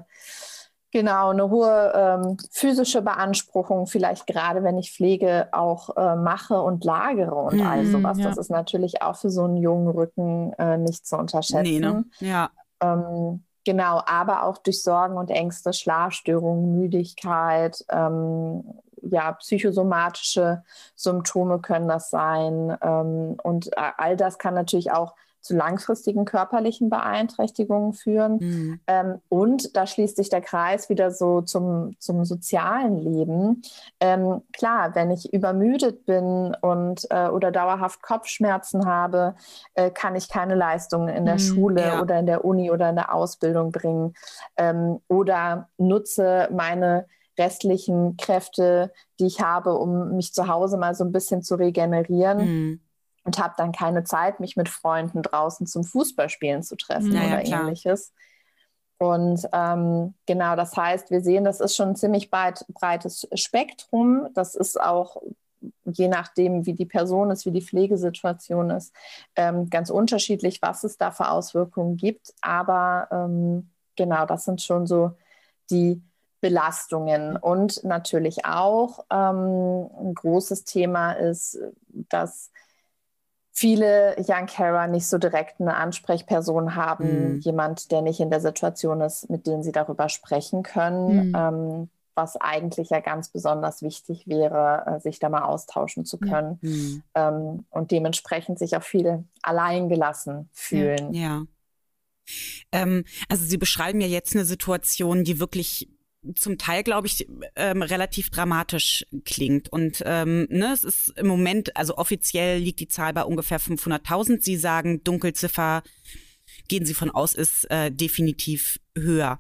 Genau, eine hohe ähm, physische Beanspruchung, vielleicht gerade wenn ich Pflege auch äh, mache und lagere und mhm, all sowas. Ja. Das ist natürlich auch für so einen jungen Rücken äh, nicht zu unterschätzen. Nee, ne? Ja. Ähm, genau, aber auch durch Sorgen und Ängste, Schlafstörungen, Müdigkeit, ähm, ja, psychosomatische Symptome können das sein. Ähm, und all das kann natürlich auch zu langfristigen körperlichen Beeinträchtigungen führen. Mhm. Ähm, und da schließt sich der Kreis wieder so zum, zum sozialen Leben. Ähm, klar, wenn ich übermüdet bin und äh, oder dauerhaft Kopfschmerzen habe, äh, kann ich keine Leistungen in der mhm, Schule ja. oder in der Uni oder in der Ausbildung bringen. Ähm, oder nutze meine restlichen Kräfte, die ich habe, um mich zu Hause mal so ein bisschen zu regenerieren. Mhm. Und habe dann keine Zeit, mich mit Freunden draußen zum Fußballspielen zu treffen naja, oder klar. ähnliches. Und ähm, genau, das heißt, wir sehen, das ist schon ein ziemlich breit, breites Spektrum. Das ist auch, je nachdem, wie die Person ist, wie die Pflegesituation ist, ähm, ganz unterschiedlich, was es da für Auswirkungen gibt. Aber ähm, genau, das sind schon so die Belastungen. Und natürlich auch ähm, ein großes Thema ist, dass viele Young Carer nicht so direkt eine Ansprechperson haben, mhm. jemand, der nicht in der Situation ist, mit dem sie darüber sprechen können, mhm. ähm, was eigentlich ja ganz besonders wichtig wäre, sich da mal austauschen zu können mhm. ähm, und dementsprechend sich auch viele alleingelassen fühlen. Ja. Ähm, also Sie beschreiben ja jetzt eine Situation, die wirklich zum Teil, glaube ich, ähm, relativ dramatisch klingt. Und ähm, ne, es ist im Moment, also offiziell liegt die Zahl bei ungefähr fünfhunderttausend. Sie sagen, Dunkelziffer, gehen Sie von aus, ist äh, definitiv höher.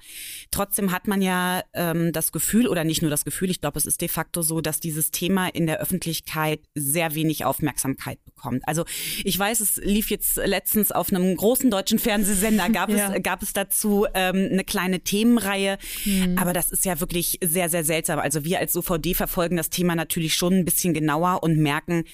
Trotzdem hat man ja ähm, das Gefühl, oder nicht nur das Gefühl, ich glaube, es ist de facto so, dass dieses Thema in der Öffentlichkeit sehr wenig Aufmerksamkeit bekommt. Also ich weiß, es lief jetzt letztens auf einem großen deutschen Fernsehsender, gab, ja. es, gab es dazu ähm, eine kleine Themenreihe, mhm. aber das ist ja wirklich sehr, sehr seltsam. Also wir als SoVD verfolgen das Thema natürlich schon ein bisschen genauer und merken,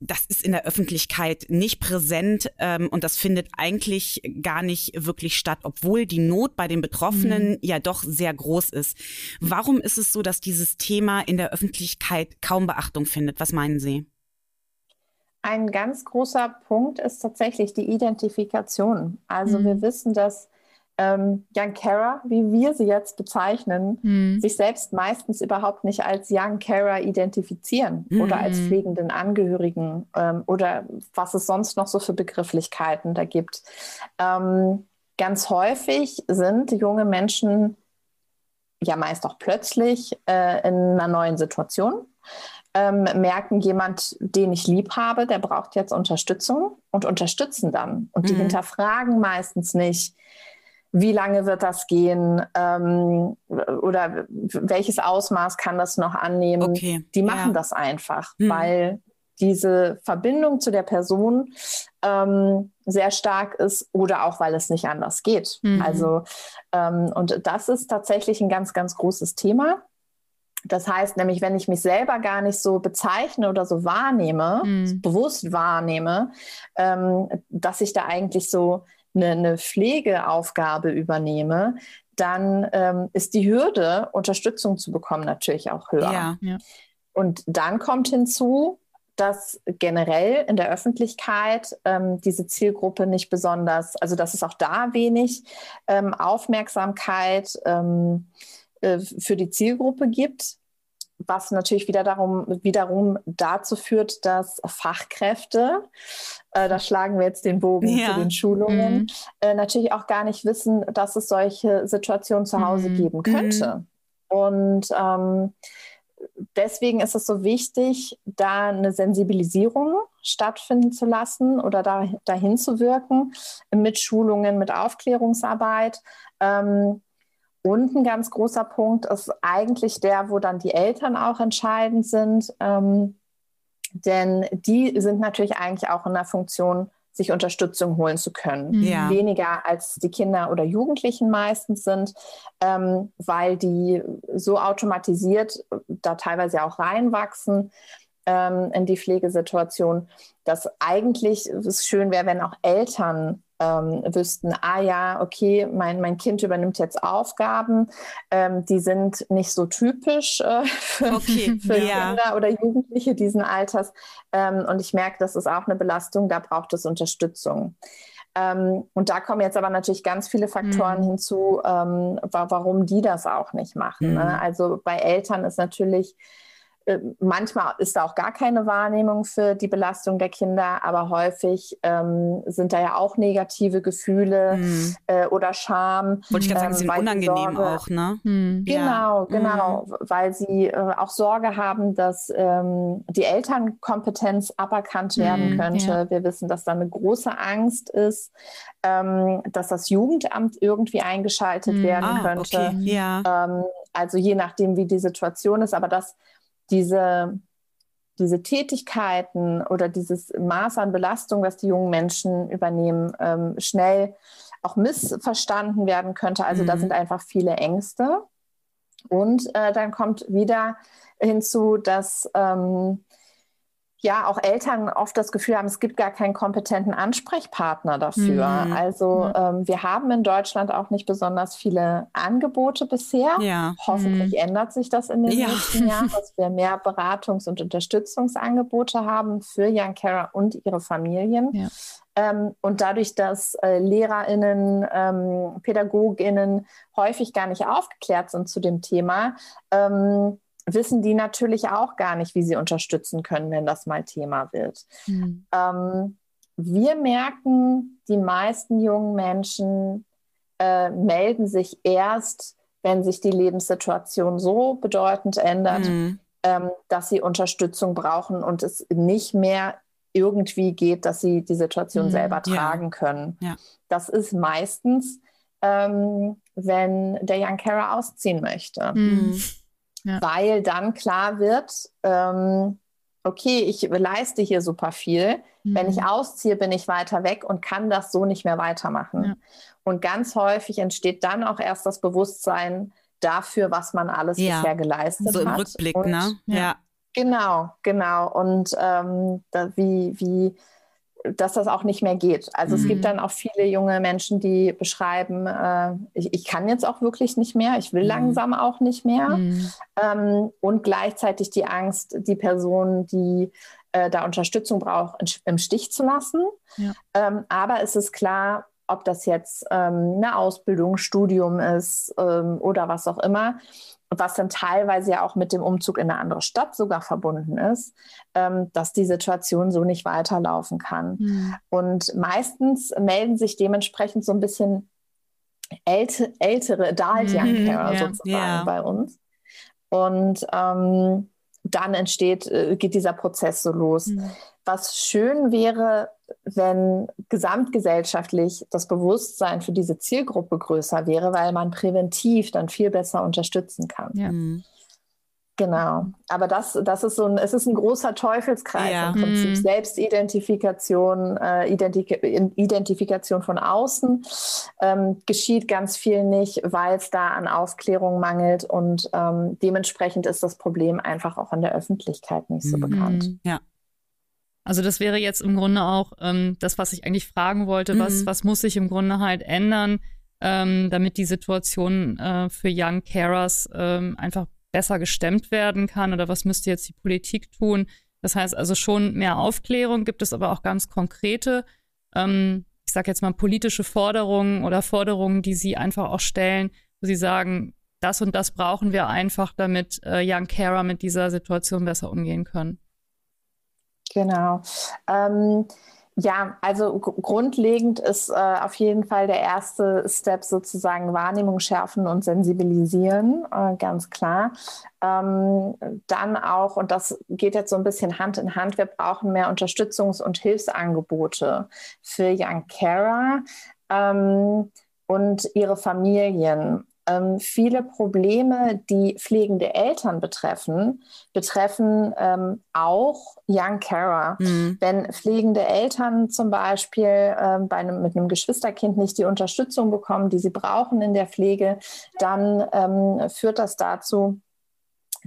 das ist in der Öffentlichkeit nicht präsent ähm, und das findet eigentlich gar nicht wirklich statt, obwohl die Not bei den Betroffenen mhm. ja doch sehr groß ist. Warum ist es so, dass dieses Thema in der Öffentlichkeit kaum Beachtung findet? Was meinen Sie? Ein ganz großer Punkt ist tatsächlich die Identifikation. Also mhm. wir wissen, dass ähm, Young Carer, wie wir sie jetzt bezeichnen, mhm. sich selbst meistens überhaupt nicht als Young Carer identifizieren mhm. oder als pflegenden Angehörigen ähm, oder was es sonst noch so für Begrifflichkeiten da gibt. Ähm, ganz häufig sind junge Menschen ja meist auch plötzlich äh, in einer neuen Situation. Ähm, merken, jemand, den ich lieb habe, der braucht jetzt Unterstützung und unterstützen dann. Und die mhm. hinterfragen meistens nicht, wie lange wird das gehen ähm, oder welches Ausmaß kann das noch annehmen. Okay. Die machen ja. das einfach, mhm. weil diese Verbindung zu der Person ähm, sehr stark ist oder auch, weil es nicht anders geht. Mhm. Also ähm, und das ist tatsächlich ein ganz, ganz großes Thema. Das heißt nämlich, wenn ich mich selber gar nicht so bezeichne oder so wahrnehme, mm. bewusst wahrnehme, ähm, dass ich da eigentlich so eine, eine Pflegeaufgabe übernehme, dann ähm, ist die Hürde, Unterstützung zu bekommen, natürlich auch höher. Ja, ja. Und dann kommt hinzu, dass generell in der Öffentlichkeit ähm, diese Zielgruppe nicht besonders, also dass es auch da wenig ähm, Aufmerksamkeit ähm, für die Zielgruppe gibt, was natürlich wieder darum, wiederum dazu führt, dass Fachkräfte, äh, da schlagen wir jetzt den Bogen ja. zu den Schulungen, mhm. äh, natürlich auch gar nicht wissen, dass es solche Situationen zu Hause mhm. geben könnte. Mhm. Und ähm, deswegen ist es so wichtig, da eine Sensibilisierung stattfinden zu lassen oder da, dahin zu wirken, mit Schulungen, mit Aufklärungsarbeit, ähm, und ein ganz großer Punkt ist eigentlich der, wo dann die Eltern auch entscheidend sind, ähm, denn die sind natürlich eigentlich auch in der Funktion, sich Unterstützung holen zu können. Ja. Weniger als die Kinder oder Jugendlichen meistens sind, ähm, weil die so automatisiert da teilweise auch reinwachsen ähm, in die Pflegesituation, dass eigentlich es schön wäre, wenn auch Eltern Ähm, wüssten, ah ja, okay, mein, mein Kind übernimmt jetzt Aufgaben, ähm, die sind nicht so typisch äh, für, okay, für ja. Kinder oder Jugendliche diesen Alters. Ähm, und ich merke, das ist auch eine Belastung, da braucht es Unterstützung. Ähm, und da kommen jetzt aber natürlich ganz viele Faktoren mhm. hinzu, ähm, wa- warum die das auch nicht machen. Mhm. Ne? Also bei Eltern ist natürlich manchmal ist da auch gar keine Wahrnehmung für die Belastung der Kinder, aber häufig ähm, sind da ja auch negative Gefühle mhm. äh, oder Scham. Wollte ich gerade ähm, sagen, sind unangenehm Sorge, auch, ne? Mhm. Genau, ja. genau, mhm. weil sie äh, auch Sorge haben, dass ähm, die Elternkompetenz aberkannt werden mhm, könnte. Ja. Wir wissen, dass da eine große Angst ist, ähm, dass das Jugendamt irgendwie eingeschaltet mhm. werden ah, könnte. Okay. Ja. Ähm, also je nachdem, wie die Situation ist, aber das Diese, diese Tätigkeiten oder dieses Maß an Belastung, was die jungen Menschen übernehmen, ähm, schnell auch missverstanden werden könnte. Also mhm. da sind einfach viele Ängste. Und äh, dann kommt wieder hinzu, dass ähm, ja auch Eltern oft das Gefühl haben, es gibt gar keinen kompetenten Ansprechpartner dafür. Mhm. Also mhm. Ähm, wir haben in Deutschland auch nicht besonders viele Angebote bisher. Ja. Hoffentlich mhm. ändert sich das in den ja. nächsten Jahren, dass wir mehr Beratungs- und Unterstützungsangebote haben für Young Carer und ihre Familien. Ja. Ähm, und dadurch, dass äh, LehrerInnen, ähm, PädagogInnen häufig gar nicht aufgeklärt sind zu dem Thema, ähm, wissen die natürlich auch gar nicht, wie sie unterstützen können, wenn das mal Thema wird. Mhm. Ähm, wir merken, die meisten jungen Menschen äh, melden sich erst, wenn sich die Lebenssituation so bedeutend ändert, mhm. ähm, dass sie Unterstützung brauchen und es nicht mehr irgendwie geht, dass sie die Situation mhm. selber tragen ja. können. Ja. Das ist meistens, ähm, wenn der Young Carer ausziehen möchte. Mhm. Ja. Weil dann klar wird, ähm, okay, ich leiste hier super viel. Mhm. Wenn ich ausziehe, bin ich weiter weg und kann das so nicht mehr weitermachen. Ja. Und ganz häufig entsteht dann auch erst das Bewusstsein dafür, was man alles ja. bisher geleistet hat. So im Rückblick, und, ne? Ja. Genau, genau. Und ähm, da, wie, wie, dass das auch nicht mehr geht. Also mhm. es gibt dann auch viele junge Menschen, die beschreiben, äh, ich, ich kann jetzt auch wirklich nicht mehr, ich will mhm. langsam auch nicht mehr. Mhm. Ähm, und gleichzeitig die Angst, die Person, die äh, da Unterstützung braucht, in, im Stich zu lassen. Ja. Ähm, aber es ist klar, ob das jetzt ähm, eine Ausbildung, Studium ist ähm, oder was auch immer, was dann teilweise ja auch mit dem Umzug in eine andere Stadt sogar verbunden ist, ähm, dass die Situation so nicht weiterlaufen kann. Mhm. Und meistens melden sich dementsprechend so ein bisschen älte, ältere Adult Young Carer mhm, sozusagen yeah. bei uns. Und ähm, dann entsteht, äh, geht dieser Prozess so los. Mhm. Was schön wäre, wenn gesamtgesellschaftlich das Bewusstsein für diese Zielgruppe größer wäre, weil man präventiv dann viel besser unterstützen kann. Ja. Genau. Aber das, das ist so ein, es ist ein großer Teufelskreis ja. im Prinzip. Mhm. Selbstidentifikation, äh, Identi- Identifikation von außen ähm, geschieht ganz viel nicht, weil es da an Aufklärung mangelt und ähm, dementsprechend ist das Problem einfach auch in der Öffentlichkeit nicht so mhm. bekannt. Ja. Also das wäre jetzt im Grunde auch ähm, das, was ich eigentlich fragen wollte. Was, mhm. was muss sich im Grunde halt ändern, ähm, damit die Situation äh, für Young Carers ähm, einfach besser gestemmt werden kann? Oder was müsste jetzt die Politik tun? Das heißt also schon mehr Aufklärung, gibt es aber auch ganz konkrete, ähm, ich sage jetzt mal politische Forderungen oder Forderungen, die Sie einfach auch stellen, wo Sie sagen, das und das brauchen wir einfach, damit äh, Young Carer mit dieser Situation besser umgehen können. Genau. Ähm, ja, also g- grundlegend ist äh, auf jeden Fall der erste Step sozusagen Wahrnehmung schärfen und sensibilisieren, äh, ganz klar. Ähm, dann auch, und das geht jetzt so ein bisschen Hand in Hand, wir brauchen mehr Unterstützungs- und Hilfsangebote für Young Carer ähm, und ihre Familien. Ähm, viele Probleme, die pflegende Eltern betreffen, betreffen ähm, auch Young Carer. Mhm. Wenn pflegende Eltern zum Beispiel ähm, bei einem, mit einem Geschwisterkind nicht die Unterstützung bekommen, die sie brauchen in der Pflege, dann ähm, führt das dazu,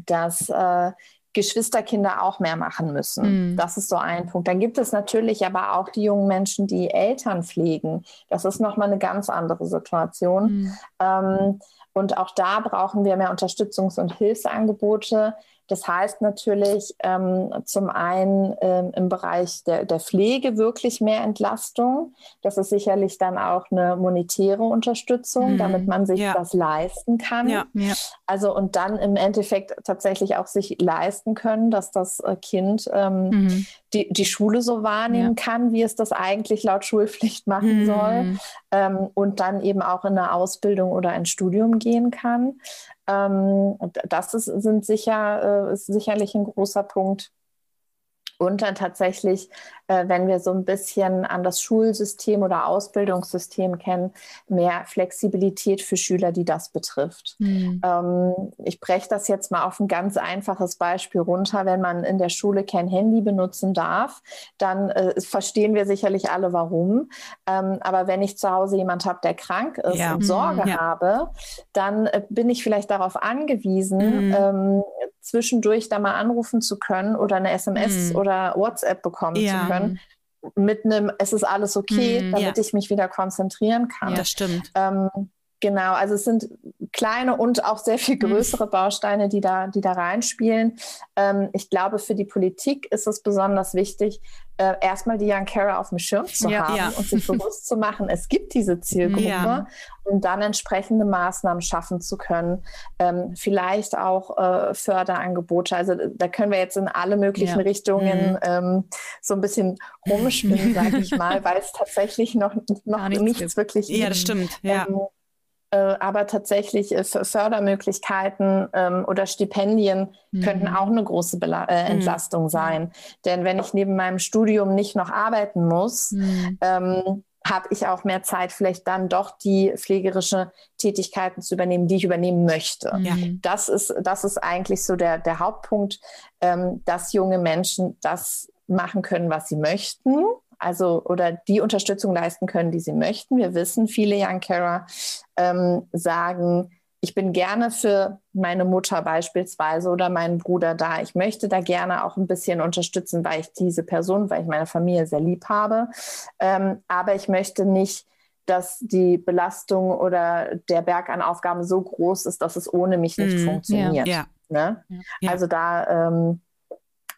dass äh, Geschwisterkinder auch mehr machen müssen. Mhm. Das ist so ein Punkt. Dann gibt es natürlich aber auch die jungen Menschen, die Eltern pflegen. Das ist nochmal eine ganz andere Situation. Mhm. Ähm, und auch da brauchen wir mehr Unterstützungs- und Hilfsangebote. Das heißt natürlich ähm, zum einen ähm, im Bereich der, der Pflege wirklich mehr Entlastung. Das ist sicherlich dann auch eine monetäre Unterstützung, mhm. damit man sich ja. das leisten kann. Ja. Ja. Also und dann im Endeffekt tatsächlich auch sich leisten können, dass das Kind ähm, mhm. die, die Schule so wahrnehmen ja. kann, wie es das eigentlich laut Schulpflicht machen mhm. soll ähm, und dann eben auch in eine Ausbildung oder ein Studium gehen kann. Ähm, das ist, sind sicher, äh, ist sicherlich ein großer Punkt. Und dann tatsächlich, äh, wenn wir so ein bisschen an das Schulsystem oder Ausbildungssystem kennen, mehr Flexibilität für Schüler, die das betrifft. Mhm. Ähm, ich breche das jetzt mal auf ein ganz einfaches Beispiel runter. Wenn man in der Schule kein Handy benutzen darf, dann äh, verstehen wir sicherlich alle, warum. Ähm, aber wenn ich zu Hause jemand habe, der krank ist ja. und Sorge ja. habe, dann äh, bin ich vielleicht darauf angewiesen, mhm. ähm, zwischendurch da mal anrufen zu können oder eine S M S mhm. oder WhatsApp bekommen ja. zu können, mit einem, es ist alles okay, mhm, damit ja. ich mich wieder konzentrieren kann. Ja, das stimmt. Ähm, genau, also es sind kleine und auch sehr viel größere mhm. Bausteine, die da, die da reinspielen. Ähm, ich glaube, für die Politik ist es besonders wichtig, äh, erstmal die Young Carer auf dem Schirm zu ja, haben ja. und sich bewusst zu machen, es gibt diese Zielgruppe, ja. um dann entsprechende Maßnahmen schaffen zu können. Ähm, vielleicht auch äh, Förderangebote. Also da können wir jetzt in alle möglichen ja. Richtungen mhm. ähm, so ein bisschen rumspielen, sage ich mal, weil es tatsächlich noch, noch nichts, nichts wirklich gibt. Ja, das stimmt, ja. Ähm, aber tatsächlich Fördermöglichkeiten ähm, oder Stipendien mhm. könnten auch eine große Bela- äh, Entlastung mhm. sein. Denn wenn ich neben meinem Studium nicht noch arbeiten muss, mhm. ähm, habe ich auch mehr Zeit, vielleicht dann doch die pflegerische Tätigkeiten zu übernehmen, die ich übernehmen möchte. Mhm. Das ist, das ist eigentlich so der, der Hauptpunkt, ähm, dass junge Menschen das machen können, was sie möchten. Also oder die Unterstützung leisten können, die sie möchten. Wir wissen, viele Young Carer ähm, sagen, ich bin gerne für meine Mutter beispielsweise oder meinen Bruder da. Ich möchte da gerne auch ein bisschen unterstützen, weil ich diese Person, weil ich meine Familie sehr lieb habe. Ähm, aber ich möchte nicht, dass die Belastung oder der Berg an Aufgaben so groß ist, dass es ohne mich nicht mm, funktioniert. Yeah, yeah. Ne? Yeah. Also da, ähm,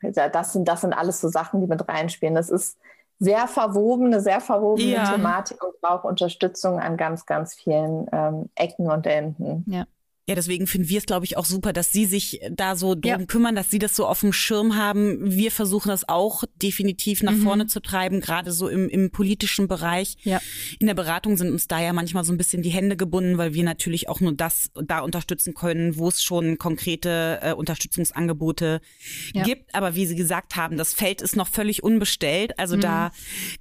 das sind, das sind alles so Sachen, die mit reinspielen. Das ist sehr verwobene, sehr verwobene ja. Thematik und auch Unterstützung an ganz, ganz vielen ähm, Ecken und Enden. Ja. Ja, deswegen finden wir es, glaube ich, auch super, dass Sie sich da so drum ja. kümmern, dass Sie das so auf dem Schirm haben. Wir versuchen das auch definitiv nach mhm. vorne zu treiben, gerade so im, im politischen Bereich. Ja. In der Beratung sind uns da ja manchmal so ein bisschen die Hände gebunden, weil wir natürlich auch nur das da unterstützen können, wo es schon konkrete äh, Unterstützungsangebote ja. gibt. Aber wie Sie gesagt haben, das Feld ist noch völlig unbestellt. Also mhm. da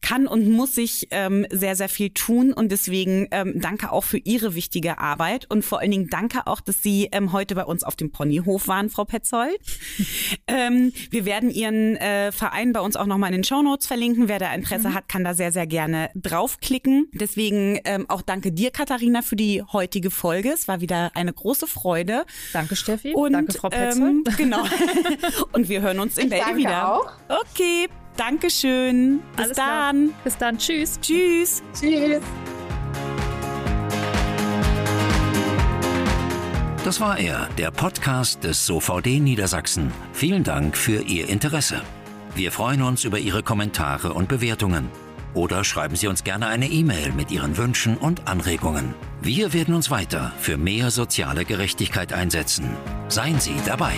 kann und muss sich ähm, sehr, sehr viel tun. Und deswegen ähm, danke auch für Ihre wichtige Arbeit und vor allen Dingen danke auch, Auch, dass Sie ähm, heute bei uns auf dem Ponyhof waren, Frau Petzold. ähm, wir werden Ihren äh, Verein bei uns auch nochmal in den Shownotes verlinken. Wer da Interesse mhm. hat, kann da sehr, sehr gerne draufklicken. Deswegen ähm, auch danke dir, Katharina, für die heutige Folge. Es war wieder eine große Freude. Danke, Steffi. Und, danke, Frau Petzold. Ähm, genau. Und wir hören uns in Bälde wieder. Auch. Okay, danke schön. Bis Alles dann. Klar. Bis dann. Tschüss. Tschüss. Tschüss. Das war er, der Podcast des SoVD Niedersachsen. Vielen Dank für Ihr Interesse. Wir freuen uns über Ihre Kommentare und Bewertungen. Oder schreiben Sie uns gerne eine E-Mail mit Ihren Wünschen und Anregungen. Wir werden uns weiter für mehr soziale Gerechtigkeit einsetzen. Seien Sie dabei.